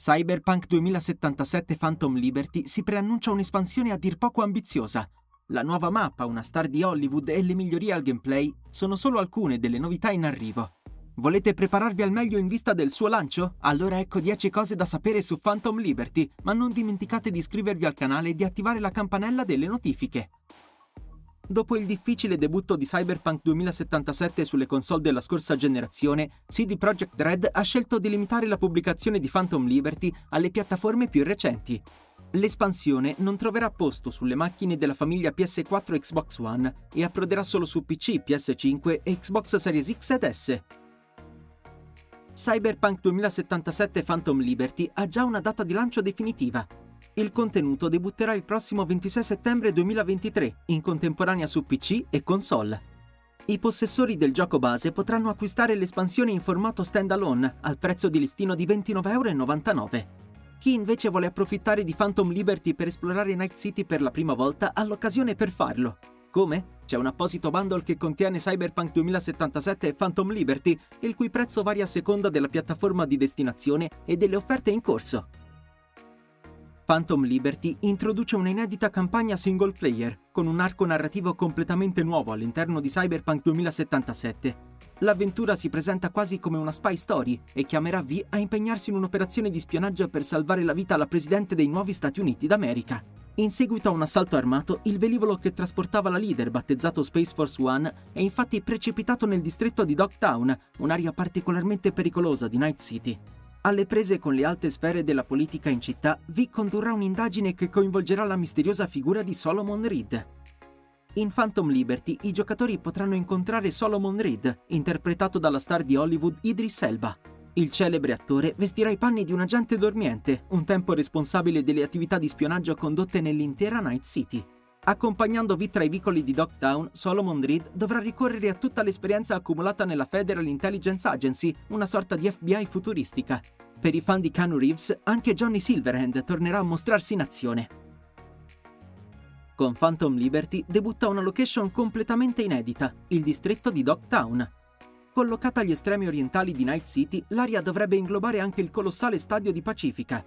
Cyberpunk 2077 Phantom Liberty si preannuncia un'espansione a dir poco ambiziosa. La nuova mappa, una star di Hollywood e le migliorie al gameplay sono solo alcune delle novità in arrivo. Volete prepararvi al meglio in vista del suo lancio? Allora ecco 10 cose da sapere su Phantom Liberty, ma non dimenticate di iscrivervi al canale e di attivare la campanella delle notifiche. Dopo il difficile debutto di Cyberpunk 2077 sulle console della scorsa generazione, CD Projekt Red ha scelto di limitare la pubblicazione di Phantom Liberty alle piattaforme più recenti. L'espansione non troverà posto sulle macchine della famiglia PS4 e Xbox One e approderà solo su PC, PS5 e Xbox Series X ed S. Cyberpunk 2077 Phantom Liberty ha già una data di lancio definitiva. Il contenuto debutterà il prossimo 26 settembre 2023, in contemporanea su PC e console. I possessori del gioco base potranno acquistare l'espansione in formato standalone al prezzo di listino di €29,99. Chi invece vuole approfittare di Phantom Liberty per esplorare Night City per la prima volta ha l'occasione per farlo. Come? C'è un apposito bundle che contiene Cyberpunk 2077 e Phantom Liberty, il cui prezzo varia a seconda della piattaforma di destinazione e delle offerte in corso. Phantom Liberty introduce un'inedita campagna single player, con un arco narrativo completamente nuovo all'interno di Cyberpunk 2077. L'avventura si presenta quasi come una spy story e chiamerà V a impegnarsi in un'operazione di spionaggio per salvare la vita alla presidente dei nuovi Stati Uniti d'America. In seguito a un assalto armato, il velivolo che trasportava la leader, battezzato Space Force One, è infatti precipitato nel distretto di Dogtown, un'area particolarmente pericolosa di Night City. Alle prese con le alte sfere della politica in città, V condurrà un'indagine che coinvolgerà la misteriosa figura di Solomon Reed. In Phantom Liberty i giocatori potranno incontrare Solomon Reed, interpretato dalla star di Hollywood Idris Elba. Il celebre attore vestirà i panni di un agente dormiente, un tempo responsabile delle attività di spionaggio condotte nell'intera Night City. Accompagnando V tra i vicoli di Dogtown, Solomon Reed dovrà ricorrere a tutta l'esperienza accumulata nella Federal Intelligence Agency, una sorta di FBI futuristica. Per i fan di Keanu Reeves, anche Johnny Silverhand tornerà a mostrarsi in azione. Con Phantom Liberty debutta una location completamente inedita, il distretto di Dogtown. Collocata agli estremi orientali di Night City, l'area dovrebbe inglobare anche il colossale stadio di Pacifica.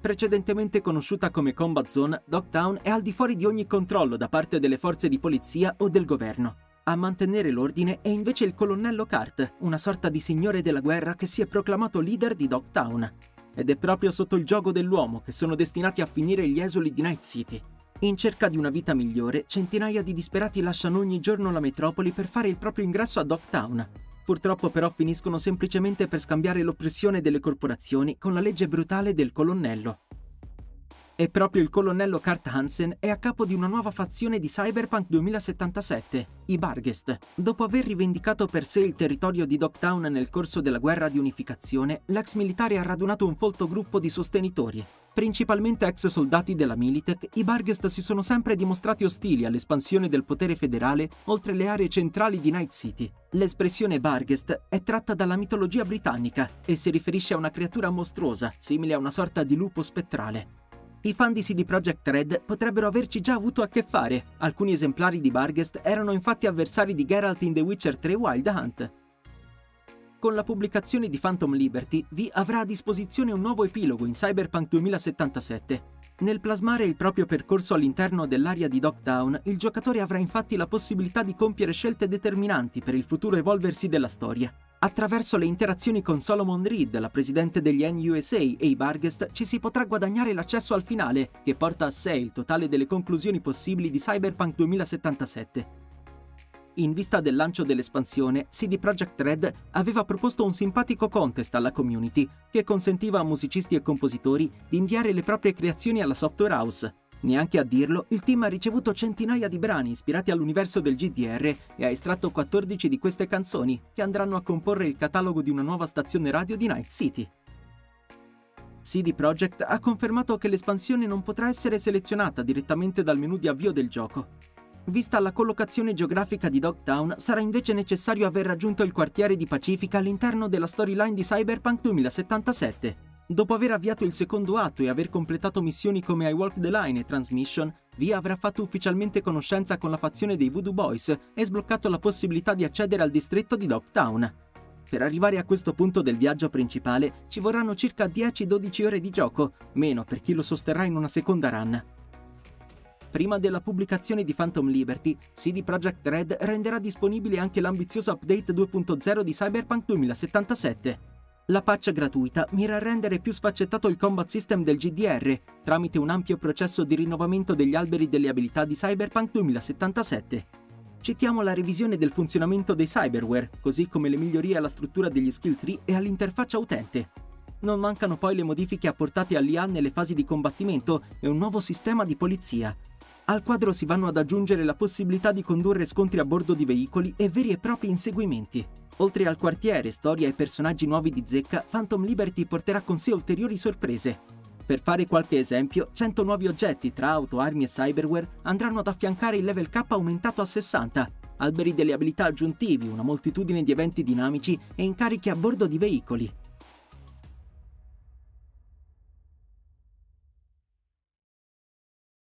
Precedentemente conosciuta come Combat Zone, Dogtown è al di fuori di ogni controllo da parte delle forze di polizia o del governo. A mantenere l'ordine è invece il colonnello Kart, una sorta di signore della guerra che si è proclamato leader di Dogtown. Ed è proprio sotto il giogo dell'uomo che sono destinati a finire gli esuli di Night City. In cerca di una vita migliore, centinaia di disperati lasciano ogni giorno la metropoli per fare il proprio ingresso a Dogtown. Purtroppo però finiscono semplicemente per scambiare l'oppressione delle corporazioni con la legge brutale del colonnello. E proprio il colonnello Kurt Hansen è a capo di una nuova fazione di Cyberpunk 2077, i Barghest. Dopo aver rivendicato per sé il territorio di Dogtown nel corso della guerra di unificazione, l'ex militare ha radunato un folto gruppo di sostenitori. Principalmente ex soldati della Militech, i Barghest si sono sempre dimostrati ostili all'espansione del potere federale oltre le aree centrali di Night City. L'espressione Barghest è tratta dalla mitologia britannica e si riferisce a una creatura mostruosa, simile a una sorta di lupo spettrale. I fan di CD Projekt Red potrebbero averci già avuto a che fare, alcuni esemplari di Barghest erano infatti avversari di Geralt in The Witcher 3 Wild Hunt. Con la pubblicazione di Phantom Liberty, V avrà a disposizione un nuovo epilogo in Cyberpunk 2077. Nel plasmare il proprio percorso all'interno dell'area di Dogtown, il giocatore avrà infatti la possibilità di compiere scelte determinanti per il futuro evolversi della storia. Attraverso le interazioni con Solomon Reed, la presidente degli NUSA e i Barghest, ci si potrà guadagnare l'accesso al finale, che porta a sé il totale delle conclusioni possibili di Cyberpunk 2077. In vista del lancio dell'espansione, CD Projekt Red aveva proposto un simpatico contest alla community che consentiva a musicisti e compositori di inviare le proprie creazioni alla software house. Neanche a dirlo, il team ha ricevuto centinaia di brani ispirati all'universo del GDR e ha estratto 14 di queste canzoni che andranno a comporre il catalogo di una nuova stazione radio di Night City. CD Projekt ha confermato che l'espansione non potrà essere selezionata direttamente dal menu di avvio del gioco. Vista la collocazione geografica di Dogtown, sarà invece necessario aver raggiunto il quartiere di Pacifica all'interno della storyline di Cyberpunk 2077. Dopo aver avviato il secondo atto e aver completato missioni come I Walk The Line e Transmission, V avrà fatto ufficialmente conoscenza con la fazione dei Voodoo Boys e sbloccato la possibilità di accedere al distretto di Dogtown. Per arrivare a questo punto del viaggio principale ci vorranno circa 10-12 ore di gioco, meno per chi lo sosterrà in una seconda run. Prima della pubblicazione di Phantom Liberty, CD Projekt Red renderà disponibile anche l'ambizioso update 2.0 di Cyberpunk 2077. La patch gratuita mira a rendere più sfaccettato il combat system del GDR, tramite un ampio processo di rinnovamento degli alberi delle abilità di Cyberpunk 2077. Citiamo la revisione del funzionamento dei cyberware, così come le migliorie alla struttura degli skill tree e all'interfaccia utente. Non mancano poi le modifiche apportate all'IA nelle fasi di combattimento e un nuovo sistema di polizia. Al quadro si vanno ad aggiungere la possibilità di condurre scontri a bordo di veicoli e veri e propri inseguimenti. Oltre al quartiere, storia e personaggi nuovi di zecca, Phantom Liberty porterà con sé ulteriori sorprese. Per fare qualche esempio, 100 nuovi oggetti tra auto, armi e cyberware andranno ad affiancare il level cap aumentato a 60, alberi delle abilità aggiuntivi, una moltitudine di eventi dinamici e incarichi a bordo di veicoli.